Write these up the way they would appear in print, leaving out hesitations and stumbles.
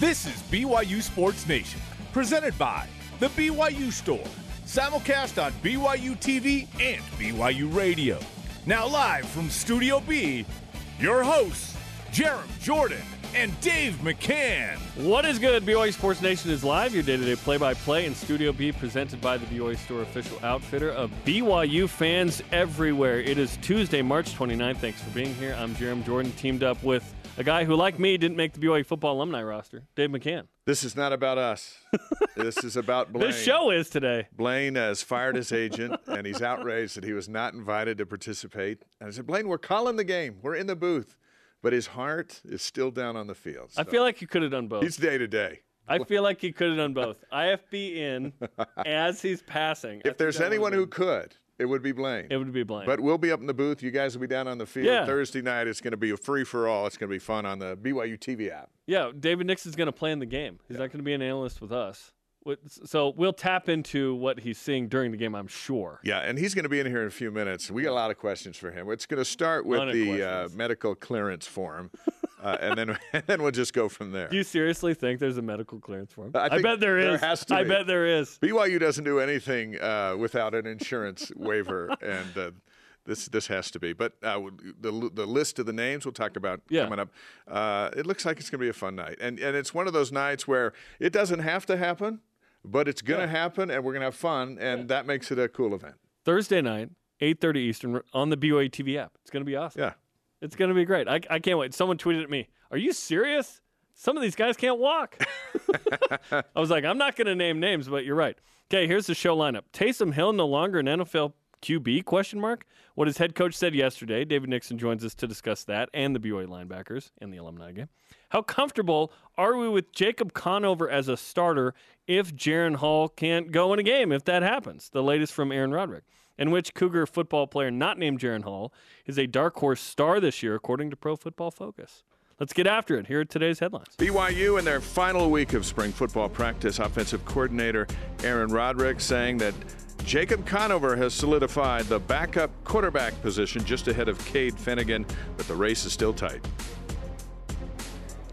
This is BYU Sports Nation, presented by the BYU Store, simulcast on BYU TV and BYU Radio. Now live from Studio B, your hosts, Jeremy Jordan and Dave McCann. What is good? BYU Sports Nation is live, your day-to-day play-by-play in Studio B, presented by the BYU Store, official outfitter of BYU fans everywhere. It is Tuesday, March 29th. Thanks for being here. I'm Jeremy Jordan, teamed up with a guy who, like me, didn't make the BYU football alumni roster, Dave McCann. This is not about us. This is about Blaine. This show is today. Blaine has fired his agent, and he's outraged that he was not invited to participate. And I said, Blaine, we're calling the game. We're in the booth. But his heart is still down on the field. So I feel like he could have done both. He's day-to-day. I feel like he could have done both. IFB in as he's passing. If there's anyone who could, it would be Blaine. It would be Blaine. But we'll be up in the booth. You guys will be down on the field. Yeah. Thursday night, it's going to be a free-for-all. It's going to be fun on the BYU TV app. Yeah, David Nixon's going to play in the game. He's not going to be an analyst with us. So we'll tap into what he's seeing during the game, I'm sure. Yeah, and he's going to be in here in a few minutes. We got a lot of questions for him. It's going to start with the medical clearance form, and then we'll just go from there. Do you seriously think there's a medical clearance form? I bet there is. There has to be. I bet there is. BYU doesn't do anything without an insurance waiver, and This has to be. But the list of the names we'll talk about coming up. It looks like it's going to be a fun night. And it's one of those nights where it doesn't have to happen, but it's going to happen, and we're going to have fun, and that makes it a cool event. Thursday night, 8:30 Eastern, on the BYU TV app. It's going to be awesome. Yeah. It's going to be great. I can't wait. Someone tweeted at me, are you serious? Some of these guys can't walk. I was like, I'm not going to name names, but you're right. Okay, here's the show lineup. Taysom Hill, no longer an NFL QB, question mark? What his head coach said yesterday. David Nixon joins us to discuss that and the BYU linebackers and the alumni game. How comfortable are we with Jacob Conover as a starter if Jaren Hall can't go in a game, if that happens? The latest from Aaron Roderick. And which Cougar football player not named Jaren Hall is a dark horse star this year, according to Pro Football Focus? Let's get after it. Here are today's headlines. BYU in their final week of spring football practice, offensive coordinator Aaron Roderick saying that Jacob Conover has solidified the backup quarterback position just ahead of Cade Finnegan, but the race is still tight.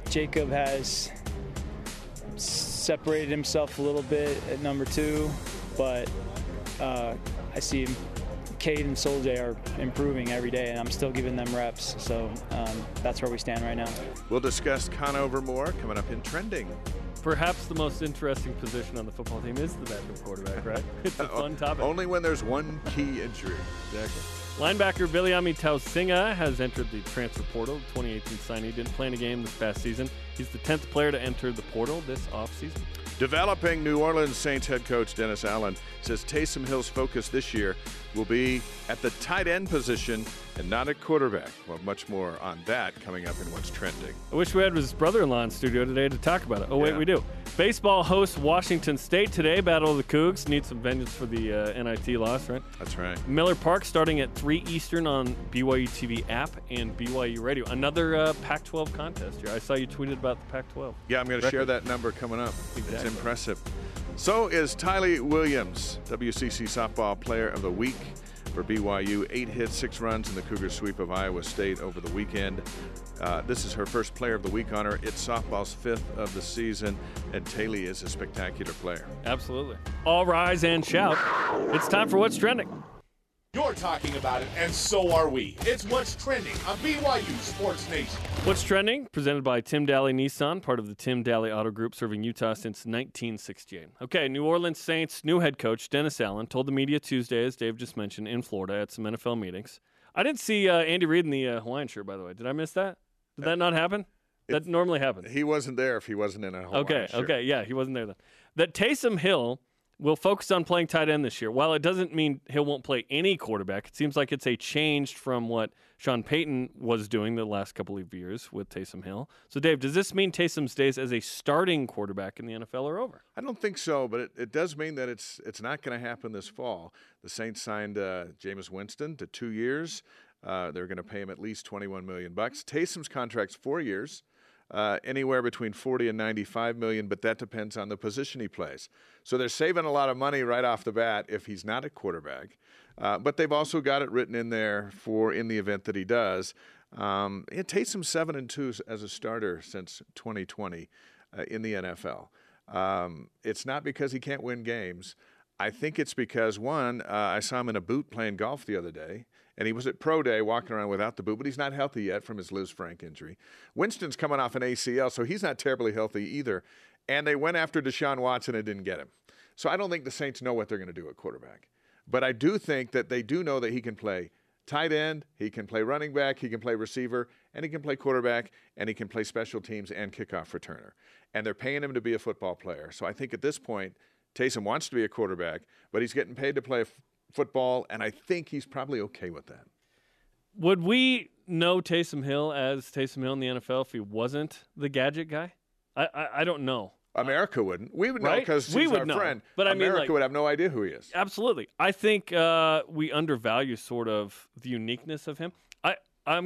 Jacob has separated himself a little bit at number two, but I see him. Cade and Sol-Jay are improving every day, and I'm still giving them reps, so that's where we stand right now. We'll discuss Conover more coming up in Trending. Perhaps the most interesting position on the football team is the backup quarterback, right? It's a fun topic. Only when there's one key injury. Exactly. Linebacker Viliami Tausinga has entered the transfer portal. The 2018 signee didn't play in a game this past season. He's the 10th player to enter the portal this offseason. Developing New Orleans Saints head coach Dennis Allen says Taysom Hill's focus this year will be at the tight end position and not at quarterback. Well, much more on that coming up in What's Trending. I wish we had his brother-in-law in studio today to talk about it. Oh, wait, we do. Baseball hosts Washington State today. Battle of the Cougs. Need some vengeance for the NIT loss, right? That's right. Miller Park starting at 3 Eastern on BYU TV app and BYU Radio. Another Pac-12 contest here. I saw you tweeted about the Pac-12. Yeah, I'm going to share that number coming up. Exactly. It's impressive. So is Tylee Williams, WCC Softball Player of the Week for BYU. 8 hits, 6 runs in the Cougar sweep of Iowa State over the weekend. This is her first Player of the Week honor. It's softball's 5th of the season, and Tylee is a spectacular player. Absolutely. All rise and shout. It's time for What's Trending. You're talking about it, and so are we. It's What's Trending on BYU Sports Nation. What's Trending, presented by Tim Daly Nissan, part of the Tim Daly Auto Group, serving Utah since 1968. Okay, New Orleans Saints new head coach Dennis Allen told the media Tuesday, as Dave just mentioned, in Florida at some NFL meetings. I didn't see Andy Reid in the Hawaiian shirt, by the way. Did I miss that? Did that not happen? That normally happens. He wasn't there if he wasn't in a Hawaiian shirt. Okay, yeah, he wasn't there then. That Taysom Hill will focus on playing tight end this year. While it doesn't mean Hill won't play any quarterback, it seems like it's a change from what Sean Payton was doing the last couple of years with Taysom Hill. So, Dave, does this mean Taysom's days as a starting quarterback in the NFL are over? I don't think so, but it does mean that it's not going to happen this fall. The Saints signed Jameis Winston to 2 years. They're going to pay him at least $21 million. Taysom's contract's 4 years. Anywhere between 40 and 95 million, but that depends on the position he plays. So they're saving a lot of money right off the bat if he's not a quarterback. But they've also got it written in there for in the event that he does. It takes him 7-2 as a starter since 2020. in the NFL. It's not because he can't win games. I think it's because, one, I saw him in a boot playing golf the other day, and he was at Pro Day walking around without the boot, but he's not healthy yet from his Liz Frank injury. Winston's coming off an ACL, so he's not terribly healthy either. And they went after Deshaun Watson and didn't get him. So I don't think the Saints know what they're going to do at quarterback. But I do think that they do know that he can play tight end, he can play running back, he can play receiver, and he can play quarterback, and he can play special teams and kickoff returner. And they're paying him to be a football player. So I think at this point, Taysom wants to be a quarterback, but he's getting paid to play football, and I think he's probably okay with that. Would we know Taysom Hill as Taysom Hill in the NFL if he wasn't the gadget guy? I don't know. America wouldn't. We would know because he's our friend. But America would have no idea who he is. Absolutely. I think we undervalue sort of the uniqueness of him. I'm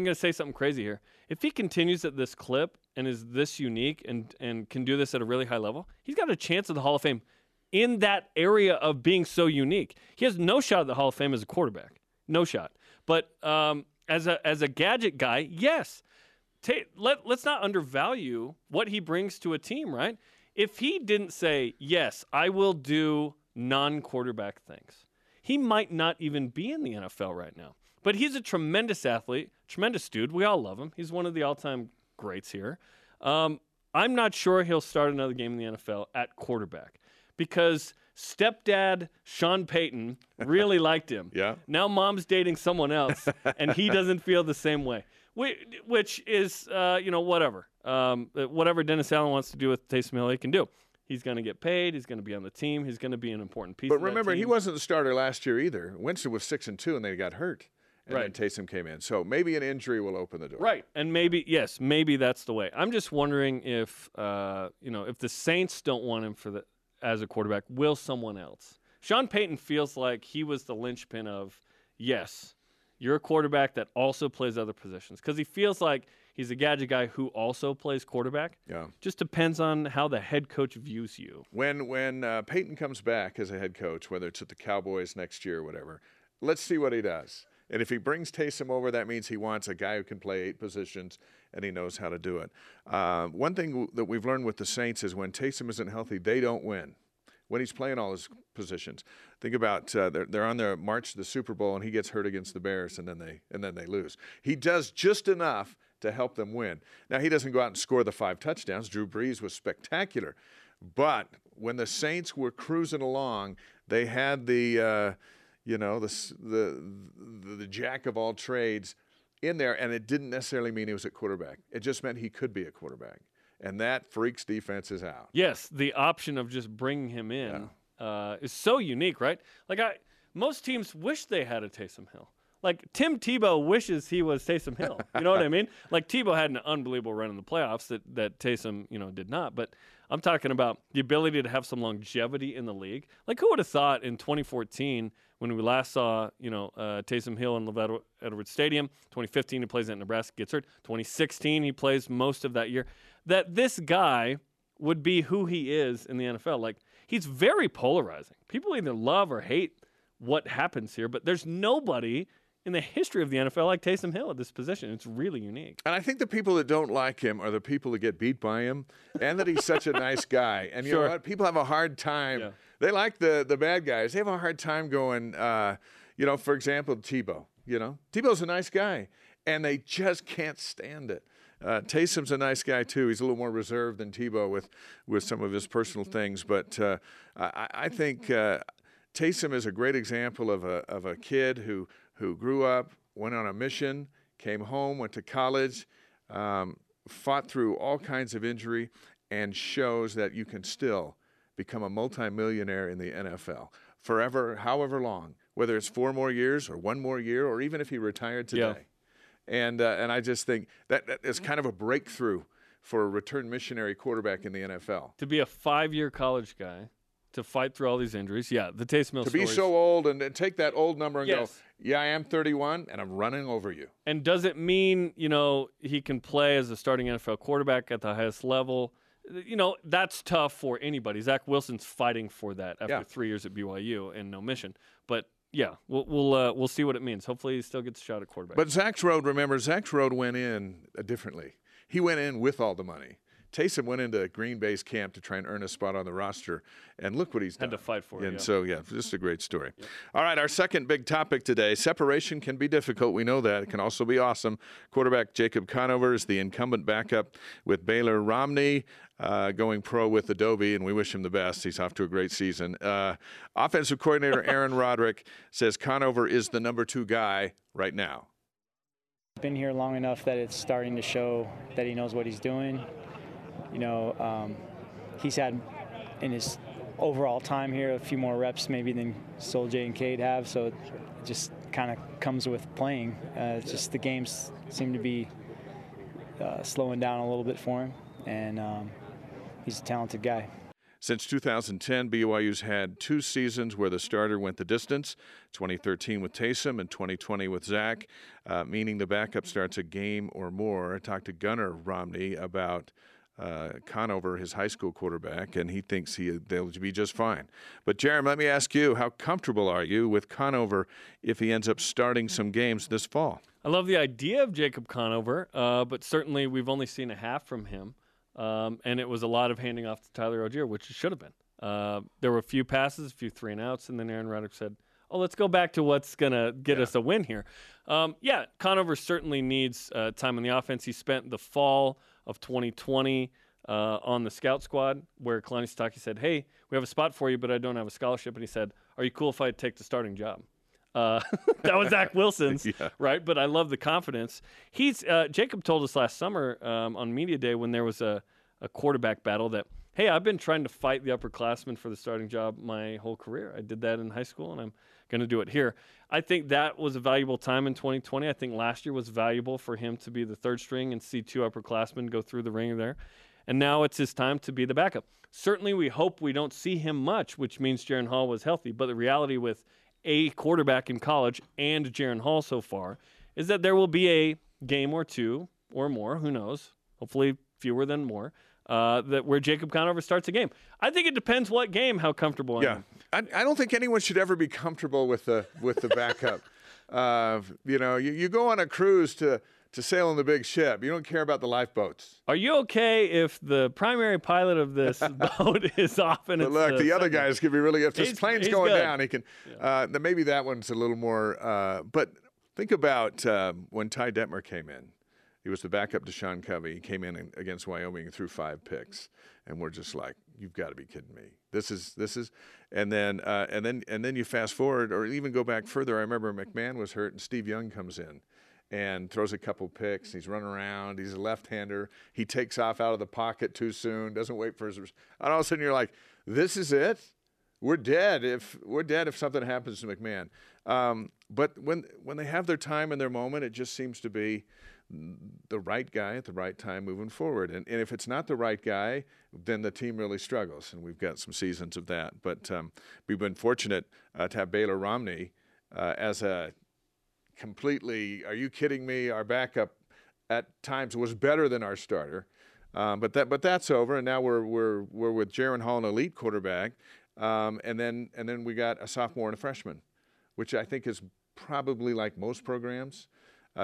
going to say something crazy here. If he continues at this clip and is this unique and can do this at a really high level, he's got a chance at the Hall of Fame in that area of being so unique. He has no shot at the Hall of Fame as a quarterback. No shot. But as a gadget guy, yes. Let's not undervalue what he brings to a team, right? If he didn't say, yes, I will do non-quarterback things, he might not even be in the NFL right now. But he's a tremendous athlete, tremendous dude. We all love him. He's one of the all-time greats here. I'm not sure he'll start another game in the NFL at quarterback because stepdad Sean Payton really liked him. Yeah. Now mom's dating someone else, and he doesn't feel the same way. Which is, whatever. Whatever Dennis Allen wants to do with Taysom Hill, he can do. He's going to get paid. He's going to be on the team. He's going to be an important piece. But remember, he wasn't the starter last year either. Winston was 6-2, and they got hurt. And then Taysom came in. So maybe an injury will open the door. Right, and maybe that's the way. I'm just wondering if, if the Saints don't want him as a quarterback, will someone else? Sean Payton feels like he was the linchpin of, yes, you're a quarterback that also plays other positions. Because he feels like he's a gadget guy who also plays quarterback. Yeah. Just depends on how the head coach views you. When Peyton comes back as a head coach, whether it's at the Cowboys next year or whatever, let's see what he does. And if he brings Taysom over, that means he wants a guy who can play 8 positions and he knows how to do it. One thing that we've learned with the Saints is when Taysom isn't healthy, they don't win. When he's playing all his positions, think about they're on their march to the Super Bowl, and he gets hurt against the Bears, and then they lose. He does just enough to help them win. Now he doesn't go out and score the 5 touchdowns. Drew Brees was spectacular, but when the Saints were cruising along, they had the jack of all trades in there, and it didn't necessarily mean he was at quarterback. It just meant he could be a quarterback. And that freaks defenses out. Yes, the option of just bringing him in is so unique, right? Like, most teams wish they had a Taysom Hill. Like, Tim Tebow wishes he was Taysom Hill. You know what I mean? Like, Tebow had an unbelievable run in the playoffs that Taysom, did not. But I'm talking about the ability to have some longevity in the league. Like, who would have thought in 2014 when we last saw, Taysom Hill in LaVell Edwards Stadium, 2015 he plays at Nebraska, gets hurt, 2016 he plays most of that year, that this guy would be who he is in the NFL. Like, he's very polarizing. People either love or hate what happens here, but there's nobody in the history of the NFL like Taysom Hill at this position. It's really unique. And I think the people that don't like him are the people that get beat by him and that he's such a nice guy. And you know what? People have a hard time. Yeah. They like the bad guys. They have a hard time going, for example, Tebow. Tebow's a nice guy, and they just can't stand it. Taysom's a nice guy, too. He's a little more reserved than Tebow with some of his personal things. But I think Taysom is a great example of a kid who grew up, went on a mission, came home, went to college, fought through all kinds of injury, and shows that you can still become a multimillionaire in the NFL forever, however long, whether it's 4 more years or 1 more year or even if he retired today. Yeah. And I just think that is kind of a breakthrough for a return missionary quarterback in the NFL. To be a 5-year college guy, to fight through all these injuries. Yeah, the Taysom Hill story. To be so old and take that old number and go, yeah, I am 31, and I'm running over you. And does it mean, he can play as a starting NFL quarterback at the highest level? That's tough for anybody. Zach Wilson's fighting for that after 3 years at BYU and no mission. But yeah, we'll see what it means. Hopefully he still gets a shot at quarterback. But Zach's road went in differently. He went in with all the money. Taysom went into Green Bay's camp to try and earn a spot on the roster, and look what he's done. Had to fight for it. And so, just a great story. Yep. All right, our second big topic today, separation can be difficult. We know that. It can also be awesome. Quarterback Jacob Conover is the incumbent backup with Baylor Romney, going pro with Adobe, and we wish him the best. He's off to a great season. Offensive coordinator Aaron Roderick says Conover is the number 2 guy right now. Been here long enough that it's starting to show that he knows what he's doing. You know, he's had in his overall time here a few more reps maybe than Sol-Jay and Cade have, so it just kind of comes with playing. It's just the games seem to be slowing down a little bit for him, and he's a talented guy. Since 2010, BYU's had 2 seasons where the starter went the distance, 2013 with Taysom and 2020 with Zach, meaning the backup starts a game or more. I talked to Gunnar Romney about Conover, his high school quarterback, and he thinks they'll be just fine. But, Jeremy, let me ask you, how comfortable are you with Conover if he ends up starting some games this fall? I love the idea of Jacob Conover, but certainly we've only seen a half from him. And it was a lot of handing off to Tyler Allgeier, which it should have been. There were a few passes, a few 3-and-outs, and then Aaron Roderick said, let's go back to what's going to get us a win here. Conover certainly needs time on the offense. He spent the fall of 2020 on the scout squad, where Kalani Sitake said, hey, we have a spot for you, but I don't have a scholarship. And he said, are you cool if I take the starting job? That was Zach Wilson's, right? But I love the confidence. He's Jacob told us last summer on media day when there was a quarterback battle that, hey, I've been trying to fight the upperclassmen for the starting job my whole career. I did that in high school, and I'm going to do it here. I think that was a valuable time in 2020. I think last year was valuable for him to be the third string and see 2 upperclassmen go through the ringer there. And now it's his time to be the backup. Certainly we hope we don't see him much, which means Jaren Hall was healthy. But the reality with a quarterback in college and Jaren Hall so far is that there will be a game or 2 or more, who knows, hopefully fewer than more, that where Jacob Conover starts a game. I think it depends what game, how comfortable I am. I don't think anyone should ever be comfortable with the backup. You go on a cruise to sail on the big ship. You don't care about the lifeboats. Are you okay if the primary pilot of this boat is off? And but look, the other guys could be really. If this plane's going down, he can. Maybe that one's a little more. But think about when Ty Detmer came in. He was the backup to Sean Covey. He came in against Wyoming and threw 5 picks, and we're just like, you've got to be kidding me. This is, and then you fast forward or even go back further. I remember McMahon was hurt, and Steve Young comes in and throws a couple picks. He's running around. He's a left-hander. He takes off out of the pocket too soon, doesn't wait for his – and all of a sudden you're like, this is it? We're dead if something happens to McMahon. But when they have their time and their moment, it just seems to be the right guy at the right time moving forward. And if it's not the right guy, then the team really struggles, and we've got some seasons of that. But we've been fortunate to have Baylor Romney as a – completely, are you kidding me? Our backup at times was better than our starter, but that's over, and now we're with Jaren Hall, an elite quarterback, and then we got a sophomore and a freshman, which I think is probably like most programs.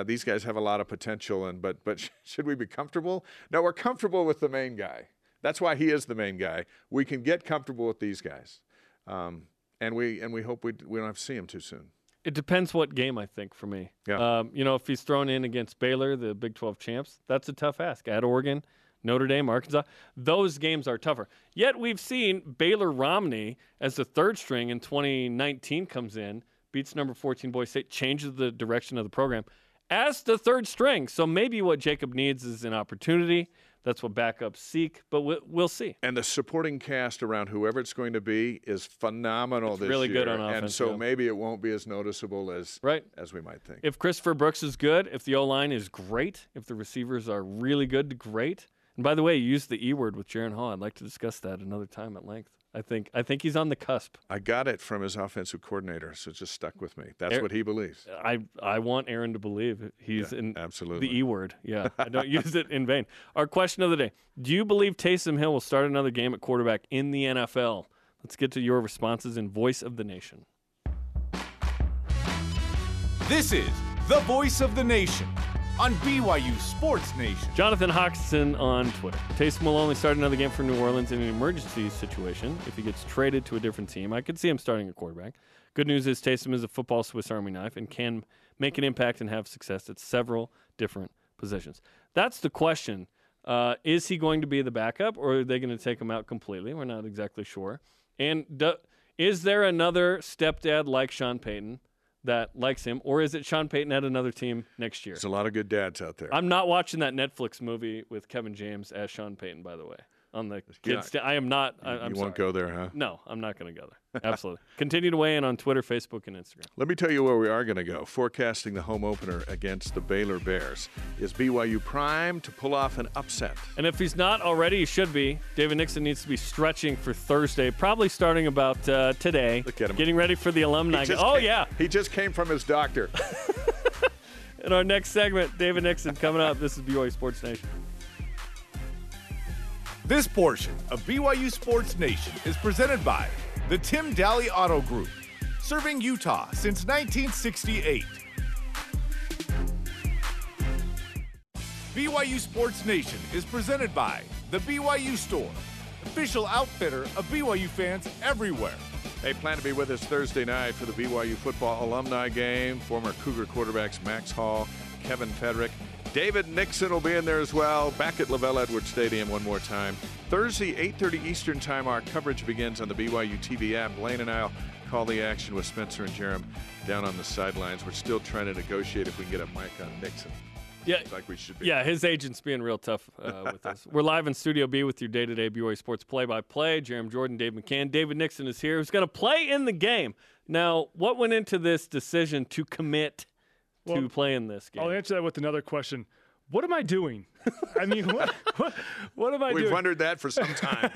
These guys have a lot of potential, but should we be comfortable? No, we're comfortable with the main guy. That's why he is the main guy. We can get comfortable with these guys, and we hope we don't have to see him too soon. It depends what game, I think, for me. Yeah. If he's thrown in against Baylor, the Big 12 champs, that's a tough ask. At Oregon, Notre Dame, Arkansas, those games are tougher. Yet we've seen Baylor Romney as the third string in 2019 comes in, beats number 14 Boise State, changes the direction of the program as the third string. So maybe what Jacob needs is an opportunity. That's what backups seek, but we'll see. And the supporting cast around whoever it's going to be is phenomenal this year. It's really good on offense. And so maybe it won't be as noticeable as we might think. If Christopher Brooks is good, if the O-line is great, if the receivers are really good, great. And by the way, you used the E word with Jaren Hall. I'd like to discuss that another time at length. I think he's on the cusp. I got it from his offensive coordinator, so it just stuck with me. That's what he believes. I want Aaron to believe he's in absolutely the E word. Yeah, I don't use it in vain. Our question of the day, do you believe Taysom Hill will start another game at quarterback in the NFL? Let's get to your responses in Voice of the Nation. This is the Voice of the Nation. on BYU Sports Nation. Jonathan Hoxton on Twitter. Taysom will only start another game for New Orleans in an emergency situation. If he gets traded to a different team, I could see him starting a quarterback. Good news is Taysom is a football Swiss Army knife and can make an impact and have success at several different positions. That's the question. Is he going to be the backup, or are they going to take him out completely? We're not exactly sure. And is there another stepdad like Sean Payton that likes him, or is it Sean Payton at another team next year? There's a lot of good dads out there. I'm not watching that Netflix movie with Kevin James as Sean Payton, by the way. On the kids, yeah, I am not. I'm you won't sorry. Go there, huh? No, I'm not going to go there. Absolutely. Continue to weigh in on Twitter, Facebook, and Instagram. Let me tell you where we are going to go. Forecasting the home opener against the Baylor Bears. Is BYU prime to pull off an upset? And if he's not already, he should be. David Nixon needs to be stretching for Thursday, probably starting about today. Look at him. Getting ready for the alumni. He just came from his doctor. In our next segment, David Nixon coming up. This is BYU Sports Nation. This portion of BYU Sports Nation is presented by the Tim Daly Auto Group, serving Utah since 1968. BYU Sports Nation is presented by the BYU Store, official outfitter of BYU fans everywhere. They plan to be with us Thursday night for the BYU football alumni game. Former Cougar quarterbacks Max Hall, Kevin Fedrick, David Nixon will be in there as well, back at LaVell Edwards Stadium one more time. Thursday, 8:30 Eastern Time, our coverage begins on the BYU TV app. Blaine and I'll call the action with Spencer and Jerem down on the sidelines. We're still trying to negotiate if we can get a mic on Nixon. Yeah, like we should be. Yeah, his agent's being real tough with us. We're live in Studio B with your day-to-day BYU Sports play-by-play. Jeremy Jordan, Dave McCann. David Nixon is here. He's going to play in the game. Now, what went into this decision to commit to play in this game? I'll answer that with another question. What am I doing? I mean, what am I doing? We've wondered that for some time.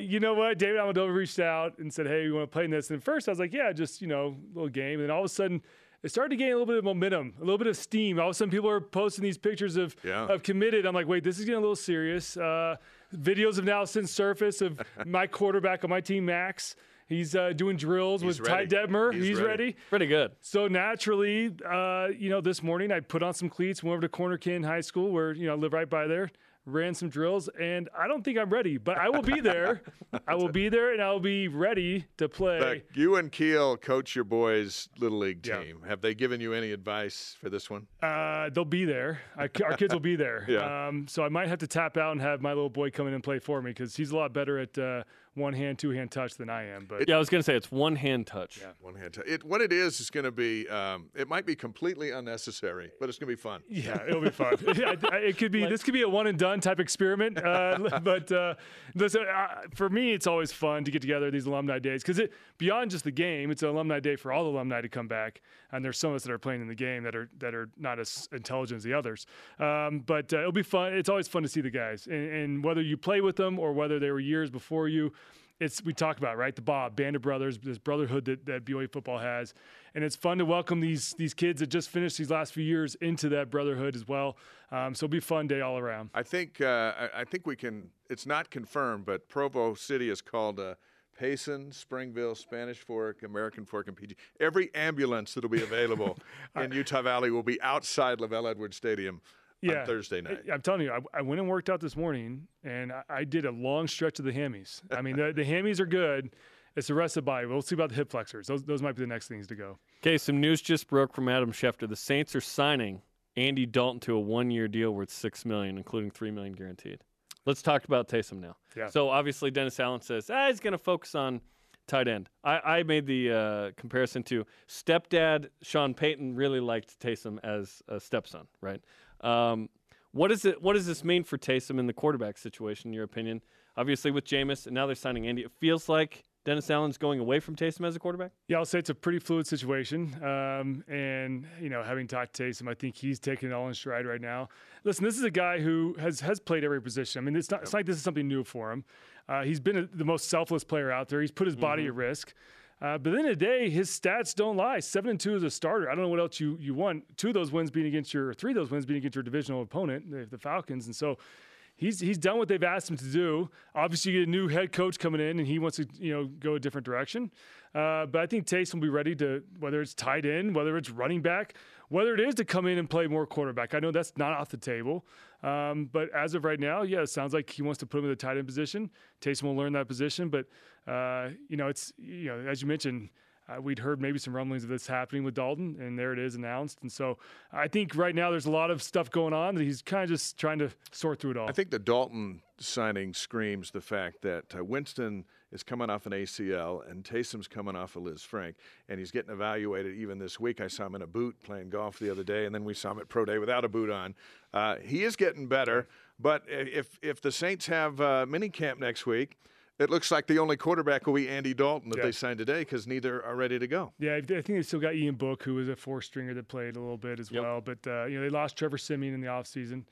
You know what? David Almodovar reached out and said, hey, we want to play in this. And at first I was like, yeah, just, a little game. And all of a sudden it started to gain a little bit of momentum, a little bit of steam. All of a sudden people are posting these pictures of committed. I'm like, wait, this is getting a little serious. Videos have now since surfaced of my quarterback on my team, Max. He's doing drills with Ty Detmer. He's ready. Pretty good. So naturally, this morning I put on some cleats, went over to Corner Canyon High School where, I live right by there, ran some drills, and I don't think I'm ready, but I will be there. I will be there, and I'll be ready to play. Look, you and Keel coach your boys' Little League team. Yeah. Have they given you any advice for this one? They'll be there. Our kids will be there. Yeah. So I might have to tap out and have my little boy come in and play for me because he's a lot better at one-hand, two-hand touch than I am. But I was going to say it's one-hand touch. Yeah. One-hand touch. What it is going to be, it might be completely unnecessary, but it's going to be fun. Yeah, it'll be fun. It could be. This could be a one-and-done type experiment. But for me, it's always fun to get together these alumni days because beyond just the game, it's an alumni day for all the alumni to come back. And there's some of us that are playing in the game that are not as intelligent as the others. But it'll be fun. It's always fun to see the guys, and whether you play with them or whether they were years before you. We talk about, right, the band of brothers, this brotherhood that BYU football has. And it's fun to welcome these kids that just finished these last few years into that brotherhood as well. So it'll be a fun day all around. I think we can – it's not confirmed, but Provo City is called Payson, Springville, Spanish Fork, American Fork, and PG. Every ambulance that will be available in Utah Valley will be outside LaVell Edwards Stadium. Yeah, on Thursday night. I'm telling you, I went and worked out this morning, and I did a long stretch of the hammies. I mean, the hammies are good. It's the rest of the body. We'll see about the hip flexors. Those might be the next things to go. Okay, some news just broke from Adam Schefter. The Saints are signing Andy Dalton to a one-year deal worth $6 million, including $3 million guaranteed. Let's talk about Taysom now. Yeah. So, obviously, Dennis Allen says, he's going to focus on tight end. I made the comparison to stepdad Sean Payton really liked Taysom as a stepson, right? What does this mean for Taysom in the quarterback situation, in your opinion? Obviously with Jameis, and now they're signing Andy. It feels like Dennis Allen's going away from Taysom as a quarterback? Yeah, I'll say it's a pretty fluid situation. And having talked to Taysom, I think he's taking it all in stride right now. Listen, this is a guy who has played every position. I mean, it's like this is something new for him. He's been the most selfless player out there. He's put his body at risk. But at the end of the day, his stats don't lie. 7-2 as a starter. I don't know what else you want. Three of those wins being against your divisional opponent, the Falcons. And so he's done what they've asked him to do. Obviously, you get a new head coach coming in, and he wants to, you know, go a different direction. But I think Taysom will be ready to, whether it's tight end, whether it's running back, whether it is to come in and play more quarterback. I know that's not off the table. But as of right now, yeah, it sounds like he wants to put him in the tight end position. Taysom will learn that position. But, you know, it's, you know, as you mentioned, we'd heard maybe some rumblings of this happening with Dalton, and there it is announced. And so I think right now there's a lot of stuff going on that he's kind of just trying to sort through it all. I think the Dalton signing screams the fact that Winston is coming off an ACL and Taysom's coming off of Liz Frank, and he's getting evaluated even this week. I saw him in a boot playing golf the other day, and then we saw him at Pro Day without a boot on. He is getting better, but if the Saints have mini camp next week, it looks like the only quarterback will be Andy Dalton that they signed today because neither are ready to go. Yeah, I think they've still got Ian Book, who was a four-stringer that played a little bit as well. But, you know, they lost Trevor Siemian in the offseason.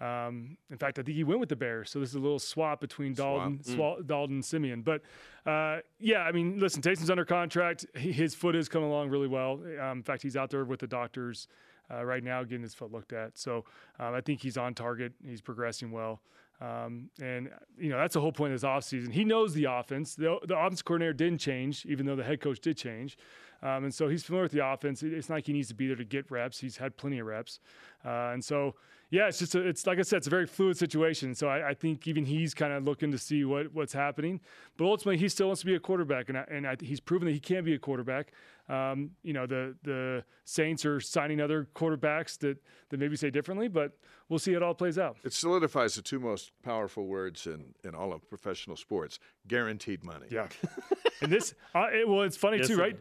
In fact, I think he went with the Bears. So this is a little swap between Dalton and Siemian. But, yeah, I mean, listen, Taysom's under contract. His foot is coming along really well. In fact, he's out there with the doctors right now getting his foot looked at. So I think he's on target. He's progressing well. And, you know, that's the whole point of this offseason. He knows the offense. The offense coordinator didn't change, even though the head coach did change. And so he's familiar with the offense. It's not like he needs to be there to get reps. He's had plenty of reps. And so, yeah, it's just it's like I said, it's a very fluid situation. So I think even he's kind of looking to see what's happening. But ultimately, he still wants to be a quarterback, and he's proven that he can be a quarterback. You know, the Saints are signing other quarterbacks that maybe say differently, but we'll see how it all plays out. It solidifies the two most powerful words in all of professional sports: guaranteed money. Yeah. And this, well, it's funny too, right?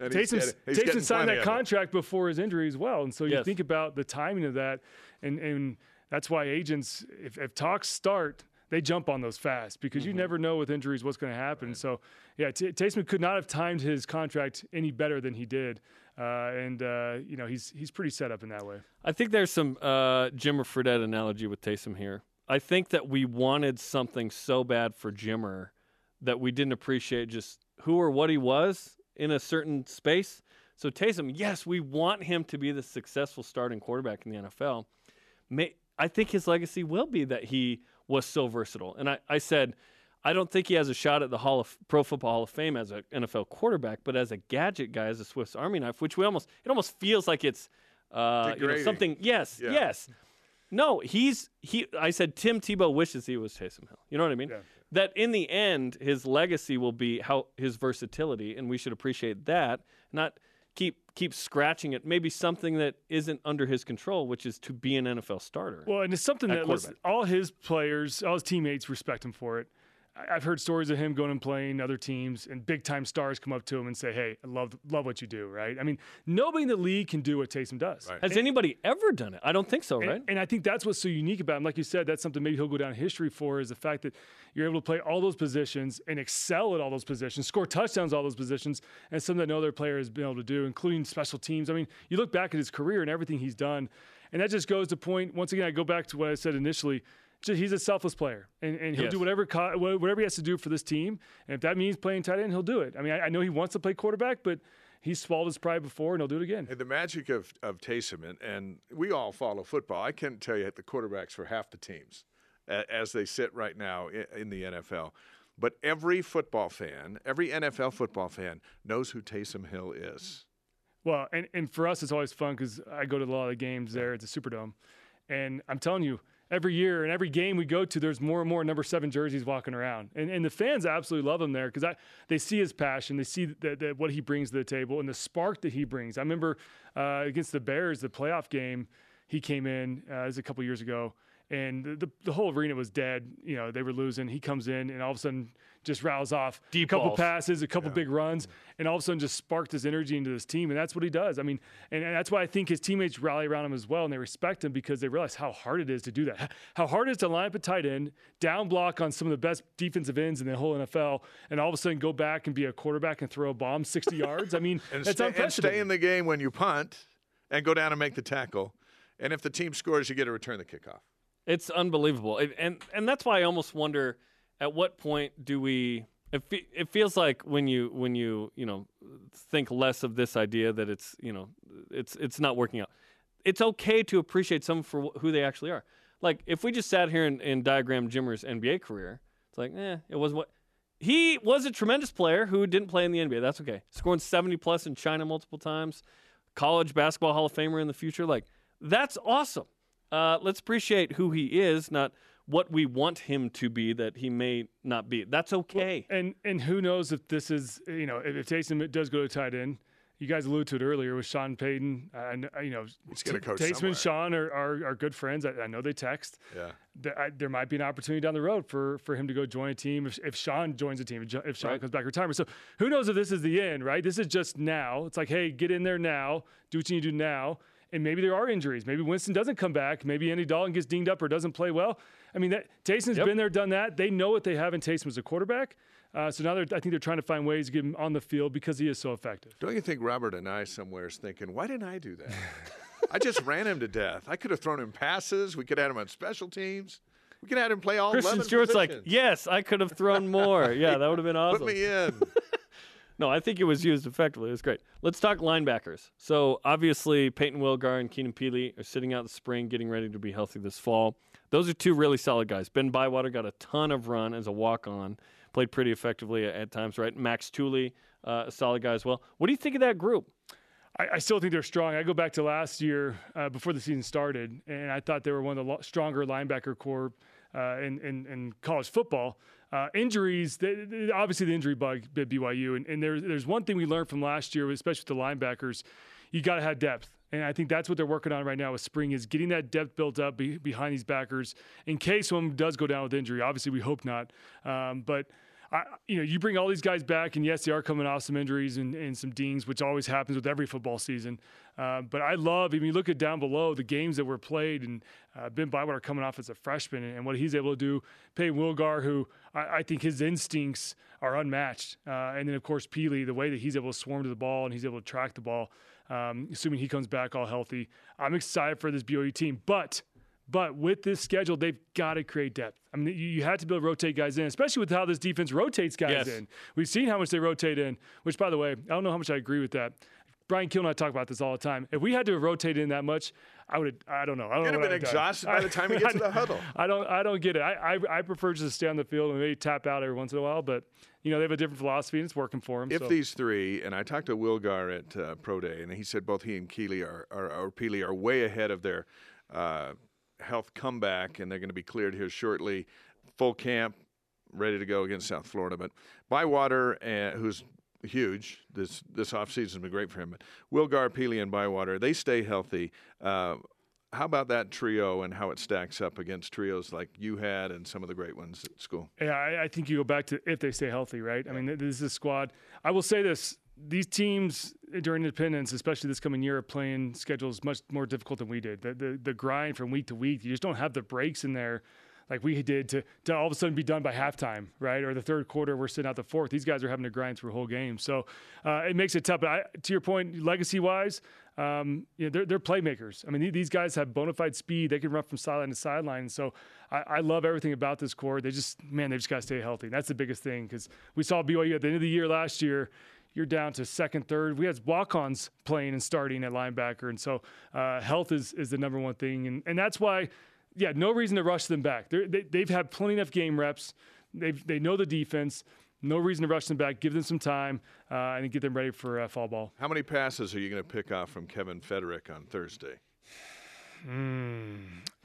Taysom signed that contract before his injury as well, and so you think about the timing of that, and that's why agents, if talks start, they jump on those fast because you never know with injuries what's going to happen. Right. So, yeah, Taysom could not have timed his contract any better than he did, you know, he's pretty set up in that way. I think there's some Jimmer Fredette analogy with Taysom here. I think that we wanted something so bad for Jimmer that we didn't appreciate just who or what he was in a certain space. So Taysom, yes, we want him to be the successful starting quarterback in the NFL. I think his legacy will be that he was so versatile. And I said, I don't think he has a shot at the Pro Football Hall of Fame as an NFL quarterback, but as a gadget guy, as a Swiss Army knife, which it almost feels like it's you know, something. Yes. No, I said Tim Tebow wishes he was Taysom Hill. You know what I mean? Yeah. That in the end, his legacy will be how his versatility, and we should appreciate that, not keep scratching it. Maybe something that isn't under his control, which is to be an NFL starter. Well, and it's something that all his players, all his teammates respect him for it. I've heard stories of him going and playing other teams, and big-time stars come up to him and say, hey, I love what you do, right? I mean, nobody in the league can do what Taysom does. Right. Has anybody ever done it? I don't think so, right? And I think that's what's so unique about him. Like you said, that's something maybe he'll go down in history for, is the fact that you're able to play all those positions and excel at all those positions, score touchdowns at all those positions, and something that no other player has been able to do, including special teams. I mean, you look back at his career and everything he's done, and that just goes to point, once again, I go back to what I said initially. He's a selfless player, and he'll do whatever he has to do for this team. And if that means playing tight end, he'll do it. I mean, I know he wants to play quarterback, but he's swallowed his pride before, and he'll do it again. And the magic of Taysom, and we all follow football. I can tell you the quarterbacks for half the teams as they sit right now in the NFL. But every football fan, every NFL football fan knows who Taysom Hill is. Well, and for us, it's always fun because I go to a lot of the games there at the Superdome. And I'm telling you, every year and every game we go to, there's more and more number 7 jerseys walking around. And the fans absolutely love him there because they see his passion. They see that what he brings to the table and the spark that he brings. I remember against the Bears, the playoff game, he came in. It was a couple years ago. And the whole arena was dead. You know, they were losing. He comes in and all of a sudden just rattles off deep a couple passes, a couple big runs, and all of a sudden just sparked his energy into this team. And that's what he does. I mean, and that's why I think his teammates rally around him as well, and they respect him because they realize how hard it is to do that, how hard it is to line up a tight end, down block on some of the best defensive ends in the whole NFL, and all of a sudden go back and be a quarterback and throw a bomb 60 yards. I mean, that's unprecedented. And stay in the game when you punt and go down and make the tackle. And if the team scores, you get to return the kickoff. It's unbelievable. And that's why I almost wonder at what point do we – it feels like when you think less of this idea that it's not working out. It's okay to appreciate someone for who they actually are. Like, if we just sat here and diagrammed Jimmer's NBA career, it's like, it wasn't what... He was a tremendous player who didn't play in the NBA. That's okay. Scoring 70-plus in China multiple times. College basketball Hall of Famer in the future. Like, that's awesome. Let's appreciate who he is, not what we want him to be that he may not be. That's okay. Well, and who knows if this is, you know, if Taysom does go to tight end. You guys alluded to it earlier with Sean Payton. And, you know, Taysom and Sean are good friends. I know they text. Yeah. There might be an opportunity down the road for him to go join a team if Sean joins a team, if Sean comes back to retirement. So who knows if this is the end, right? This is just now. It's like, hey, get in there now. Do what you need to do now. And maybe there are injuries. Maybe Winston doesn't come back. Maybe Andy Dalton gets dinged up or doesn't play well. I mean, Taysom's been there, done that. They know what they have in Taysom as a quarterback. So now I think they're trying to find ways to get him on the field because he is so effective. Don't you think Robert and I somewhere is thinking, why didn't I do that? I just ran him to death. I could have thrown him passes. We could have had him on special teams. We could have had him play all 11 positions. Christian Stewart's like, yes, I could have thrown more. Yeah, that would have been awesome. Put me in. No, I think it was used effectively. It was great. Let's talk linebackers. So, obviously, Peyton Wilgar and Keenan Pili are sitting out the spring, getting ready to be healthy this fall. Those are two really solid guys. Ben Bywater got a ton of run as a walk-on. Played pretty effectively at times, right? Max Tooley, a solid guy as well. What do you think of that group? I still think they're strong. I go back to last year before the season started, and I thought they were one of the stronger linebacker corps in college football. Injuries, obviously the injury bug at BYU, and there's one thing we learned from last year, especially with the linebackers, you got to have depth. And I think that's what they're working on right now with spring is getting that depth built up behind these backers in case one does go down with injury. Obviously, we hope not. But, you bring all these guys back, and yes, they are coming off some injuries and some dings, which always happens with every football season. But I love, if you look at down below, the games that were played, and Ben Bywater coming off as a freshman and what he's able to do. Peyton Wilgar, who I think his instincts are unmatched. And then, of course, Pili, the way that he's able to swarm to the ball and he's able to track the ball. Assuming he comes back all healthy. I'm excited for this BYU team. But with this schedule, they've got to create depth. I mean, you have to be able to rotate guys in, especially with how this defense rotates guys in. We've seen how much they rotate in, which, by the way, I don't know how much I agree with that. Brian Keel and I talk about this all the time. If we had to rotate in that much, I don't know. I would have been exhausted by the time he gets to the huddle. I don't get it. I prefer just to stay on the field and maybe tap out every once in a while. But, you know, they have a different philosophy, and it's working for them. These three, and I talked to Wilgar at Pro Day, and he said both he and Keeley or Pili are way ahead of their health comeback, and they're going to be cleared here shortly. Full camp, ready to go against South Florida. But Bywater, who's huge. This offseason has been great for him. But Wilgar, Pili, and Bywater, they stay healthy. How about that trio and how it stacks up against trios like you had and some of the great ones at school? Yeah, I think you go back to if they stay healthy, right? Yeah. I mean, this is a squad. I will say this. These teams during independence, especially this coming year, are playing schedules much more difficult than we did. The grind from week to week, you just don't have the breaks in there like we did to all of a sudden be done by halftime, right? Or the third quarter, we're sitting out the fourth. These guys are having to grind through a whole game. So it makes it tough. But to your point, legacy-wise, they're playmakers. I mean, these guys have bona fide speed. They can run from sideline to sideline. So I love everything about this core. They just got to stay healthy. And that's the biggest thing because we saw BYU at the end of the year last year. You're down to second, third. We had walk-ons playing and starting at linebacker. And so health is the number one thing. And that's why – yeah, no reason to rush them back. They've had plenty enough game reps. They know the defense. No reason to rush them back. Give them some time and get them ready for fall ball. How many passes are you going to pick off from Kevin Fedrick on Thursday?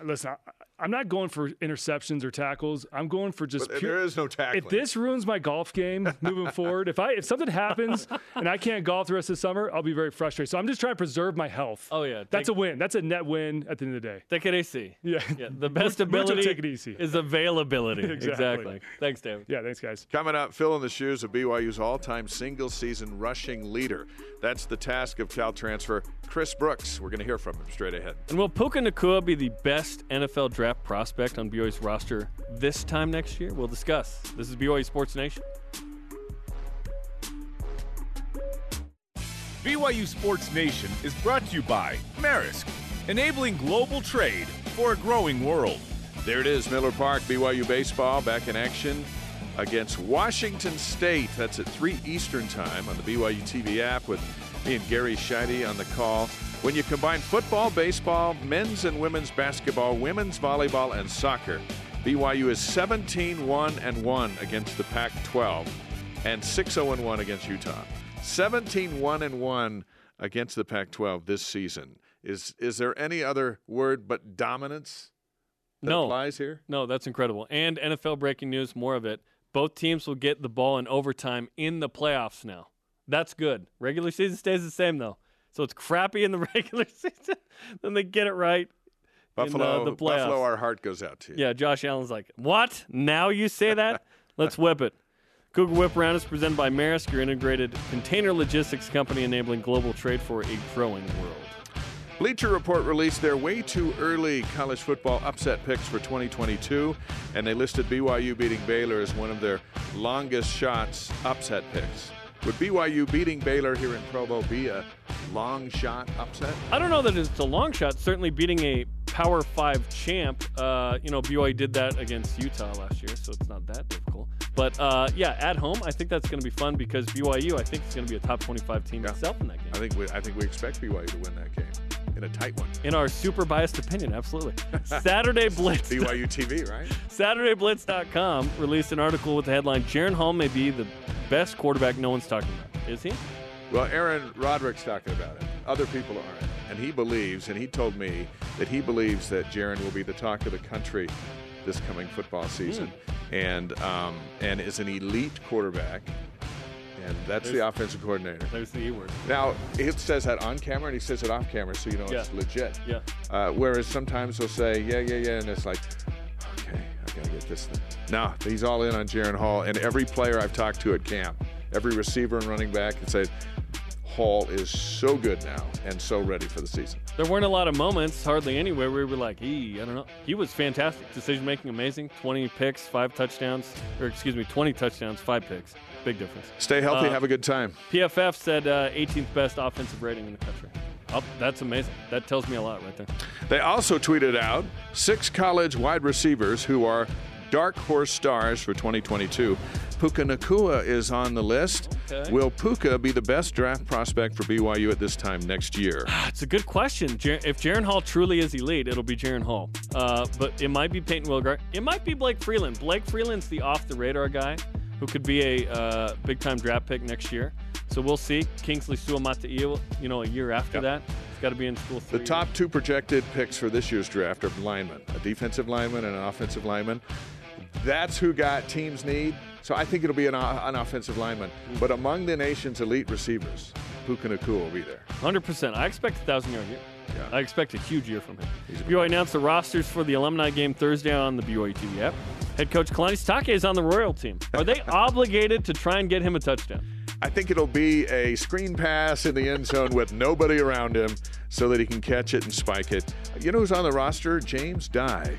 Listen, I'm not going for interceptions or tackles. I'm going for just pure. There is no tackling. If this ruins my golf game moving forward, if something happens and I can't golf the rest of the summer, I'll be very frustrated. So I'm just trying to preserve my health. Oh, yeah. That's a win. That's a net win at the end of the day. Take it easy. Yeah. The best ability take it easy. Is availability. Exactly. Thanks, David. Yeah, thanks, guys. Coming up, fill in the shoes of BYU's all-time single-season rushing leader. That's the task of Cal transfer Chris Brooks. We're going to hear from him straight ahead. And will Puka Nacua be the best NFL draft prospect on BYU's roster this time next year? We'll discuss. This is BYU Sports Nation. BYU Sports Nation is brought to you by Maersk, enabling global trade for a growing world. There it is, Miller Park, BYU baseball back in action against Washington State. That's at 3 Eastern time on the BYU TV app with Me and Gary Scheide on the call. When you combine football, baseball, men's and women's basketball, women's volleyball, and soccer, BYU is 17-1-1 against the Pac-12 and 6-0-1 against Utah. 17-1-1 against the Pac-12 this season. Is there any other word but dominance that applies here? No, that's incredible. And NFL breaking news, more of it. Both teams will get the ball in overtime in the playoffs now. That's good. Regular season stays the same, though. So it's crappy in the regular season. Then they get it right in the playoffs. Buffalo, our heart goes out to you. Yeah, Josh Allen's like, what? Now you say that? Let's whip it. Cougar Whip Round is presented by Maersk, your integrated container logistics company enabling global trade for a growing world. Bleacher Report released their way too early college football upset picks for 2022, and they listed BYU beating Baylor as one of their longest shots upset picks. Would BYU beating Baylor here in Provo be a long shot upset? I don't know that it's a long shot. Certainly beating a Power 5 champ. BYU did that against Utah last year, so it's not that difficult. But, at home, I think that's going to be fun because BYU, I think, is going to be a top 25 team itself in that game. I think we expect BYU to win that game in a tight one. In our super biased opinion, absolutely. Saturday Blitz. BYU TV, right? SaturdayBlitz.com released an article with the headline, Jaren Hall may be the best quarterback no one's talking about. Is he? Well, Aaron Roderick's talking about it. Other people aren't. And he believes, and he told me, that he believes that Jaren will be the talk of the country this coming football season, and is an elite quarterback, and there's the offensive coordinator. There's the E word. Now, he says that on camera, and he says it off camera, so you know it's legit. Yeah. Whereas sometimes he'll say, yeah, and it's like, okay, I got to get this thing. No, he's all in on Jaren Hall, and every player I've talked to at camp, every receiver and running back, and said, Hall is so good now and so ready for the season. There weren't a lot of moments, hardly anywhere, where we were like, I don't know. He was fantastic. Decision-making amazing. 20 touchdowns, 5 picks. Big difference. Stay healthy. Have a good time. PFF said 18th best offensive rating in the country. Oh, that's amazing. That tells me a lot right there. They also tweeted out 6 college wide receivers who are dark horse stars for 2022. Puka Nacua is on the list. Okay. Will Puka be the best draft prospect for BYU at this time next year? It's a good question. If Jaren Hall truly is elite, it'll be Jaren Hall. But it might be Peyton Wilgar. It might be Blake Freeland. Blake Freeland's the off-the-radar guy who could be a big-time draft pick next year. So we'll see. Kingsley Suamata'i, a year after that. Got to be in school 3 years. The top 2 projected picks for this year's draft are linemen, a defensive lineman and an offensive lineman. That's who got teams need. So I think it'll be an offensive lineman. But among the nation's elite receivers, Puka Nacua will be there. 100%. I expect a 1,000-yard year. Yeah. I expect a huge year from him. BYU announced the rosters for the alumni game Thursday on the BYU TV app. Head coach Kalani Sitake is on the Royal team. Are they obligated to try and get him a touchdown? I think it'll be a screen pass in the end zone with nobody around him so that he can catch it and spike it. You know who's on the roster? James Dye,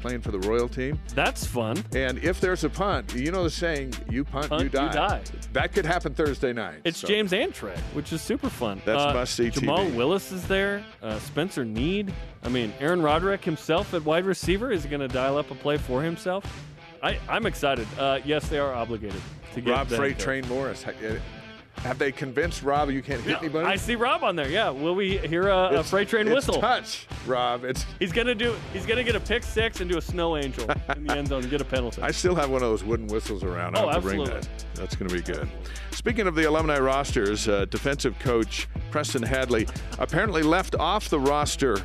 playing for the Royal team. That's fun. And if there's a punt, you know the saying, you punt, you die. That could happen Thursday night. It's James Antrak, which is super fun. That's must-see TV. Jamal Willis is there. Spencer Need. Aaron Roderick himself at wide receiver is going to dial up a play for himself. I'm excited. Yes, they are obligated to get Rob Freight Train Morris. Have they convinced Rob you can't hit anybody? I see Rob on there. Yeah. Will we hear a freight train whistle? Touch, Rob. He's gonna get a pick six and do a snow angel in the end zone and get a penalty. I still have one of those wooden whistles around. I'll have to bring that. That's gonna be good. Speaking of the alumni rosters, defensive coach Preston Hadley apparently left off the roster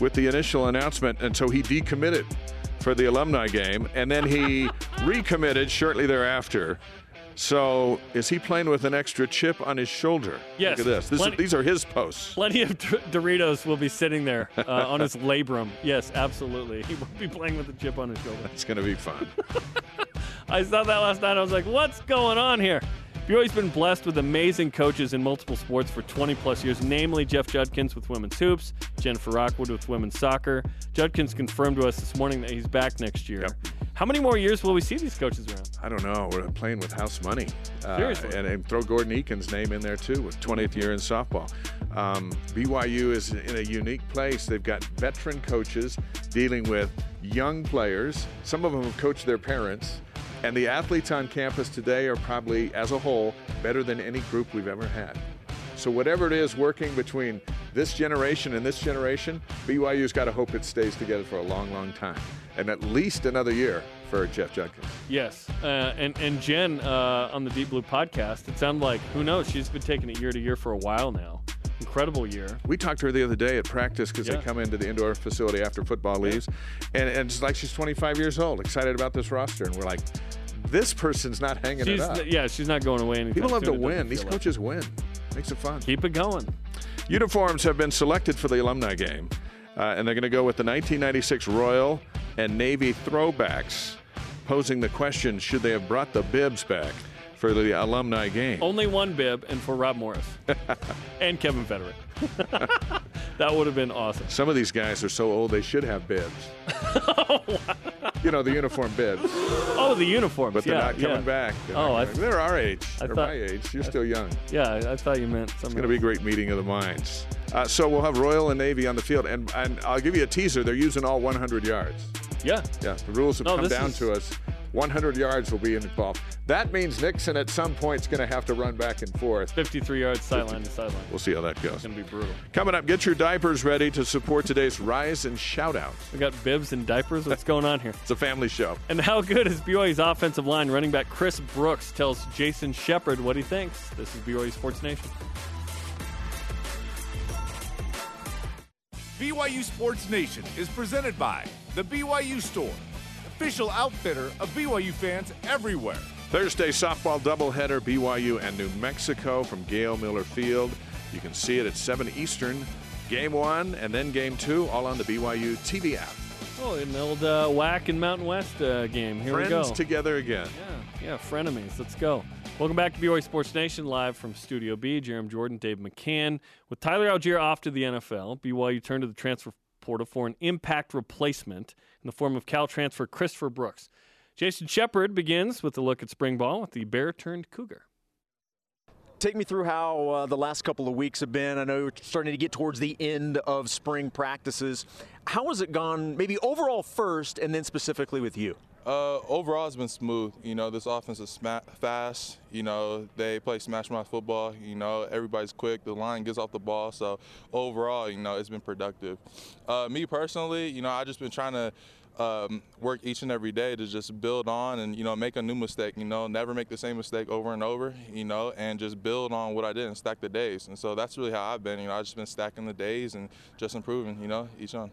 with the initial announcement, and so he decommitted for the alumni game, and then he recommitted shortly thereafter. So is he playing with an extra chip on his shoulder? Yes. Look at this. These are his posts. Plenty of Doritos will be sitting there on his labrum. Yes, absolutely. He will be playing with a chip on his shoulder. It's going to be fun. I saw that last night. I was like, what's going on here? BYU's been blessed with amazing coaches in multiple sports for 20-plus years, namely Jeff Judkins with women's hoops, Jennifer Rockwood with women's soccer. Judkins confirmed to us this morning that he's back next year. Yep. How many more years will we see these coaches around? I don't know. We're playing with house money. Seriously. And throw Gordon Eakin's name in there, too, with 20th year in softball. BYU is in a unique place. They've got veteran coaches dealing with young players. Some of them have coached their parents. And the athletes on campus today are probably, as a whole, better than any group we've ever had. So whatever it is working between this generation and this generation, BYU's got to hope it stays together for a long, long time. And at least another year for Jeff Judkins. Yes. And Jen on the Deep Blue podcast, it sounded like, who knows, she's been taking it year to year for a while now. Incredible year. We talked to her the other day at practice because they come into the indoor facility after football leaves. And just like she's 25 years old, excited about this roster. And we're like, this person's not hanging it up. Yeah, she's not going away anytime soon. People love to win. These coaches win. Makes it fun. Keep it going. Uniforms have been selected for the alumni game. And they're going to go with the 1996 Royal and Navy throwbacks, posing the question, should they have brought the bibs back for the alumni game? Only one bib, and for Rob Morris and Kevin Fedrick. That would have been awesome. Some of these guys are so old, they should have bibs. Oh, wow. You know, the uniform bibs. Oh, the uniforms, but they're not coming back. They're they're our age. They're my age. You're still young. Yeah, I thought you meant something. It's going to be a great meeting of the minds. So we'll have Royal and Navy on the field, and I'll give you a teaser. They're using all 100 yards. Yeah. The rules have come down to us. 100 yards will be involved. That means Nixon at some point is going to have to run back and forth. 53 yards sideline to sideline. We'll see how that goes. It's going to be brutal. Coming up, get your diapers ready to support today's Rise and Shoutout. We got bibs and diapers. What's going on here? It's a family show. And how good is BYU's offensive line? Running back Chris Brooks tells Jason Shepard what he thinks. This is BYU Sports Nation. BYU Sports Nation is presented by the BYU Store, official outfitter of BYU fans everywhere. Thursday softball doubleheader, BYU and New Mexico from Gail Miller Field. You can see it at 7 Eastern. Game 1 and then Game 2 all on the BYU TV app. Oh, an old WAC and Mountain West game. Here we go. Friends together again. Yeah, frenemies. Let's go. Welcome back to BYU Sports Nation, live from Studio B. Jeremy Jordan, Dave McCann. With Tyler Allgeier off to the NFL, BYU turned to the transfer portal for an impact replacement in the form of Cal transfer Christopher Brooks. Jason Shepard begins with a look at spring ball with the Bear-turned-Cougar. Take me through how the last couple of weeks have been. I know you're starting to get towards the end of spring practices. How has it gone, maybe overall first, and then specifically with you? Overall, it's been smooth. You know, this offense is fast. You know, they play smash-mouth football. You know, everybody's quick. The line gets off the ball. So, overall, you know, it's been productive. Me personally, you know, I've just been trying to work each and every day to just build on and, you know, make a new mistake. You know, never make the same mistake over and over, you know, and just build on what I did and stack the days. And so that's really how I've been. You know, I've just been stacking the days and just improving, you know, each on.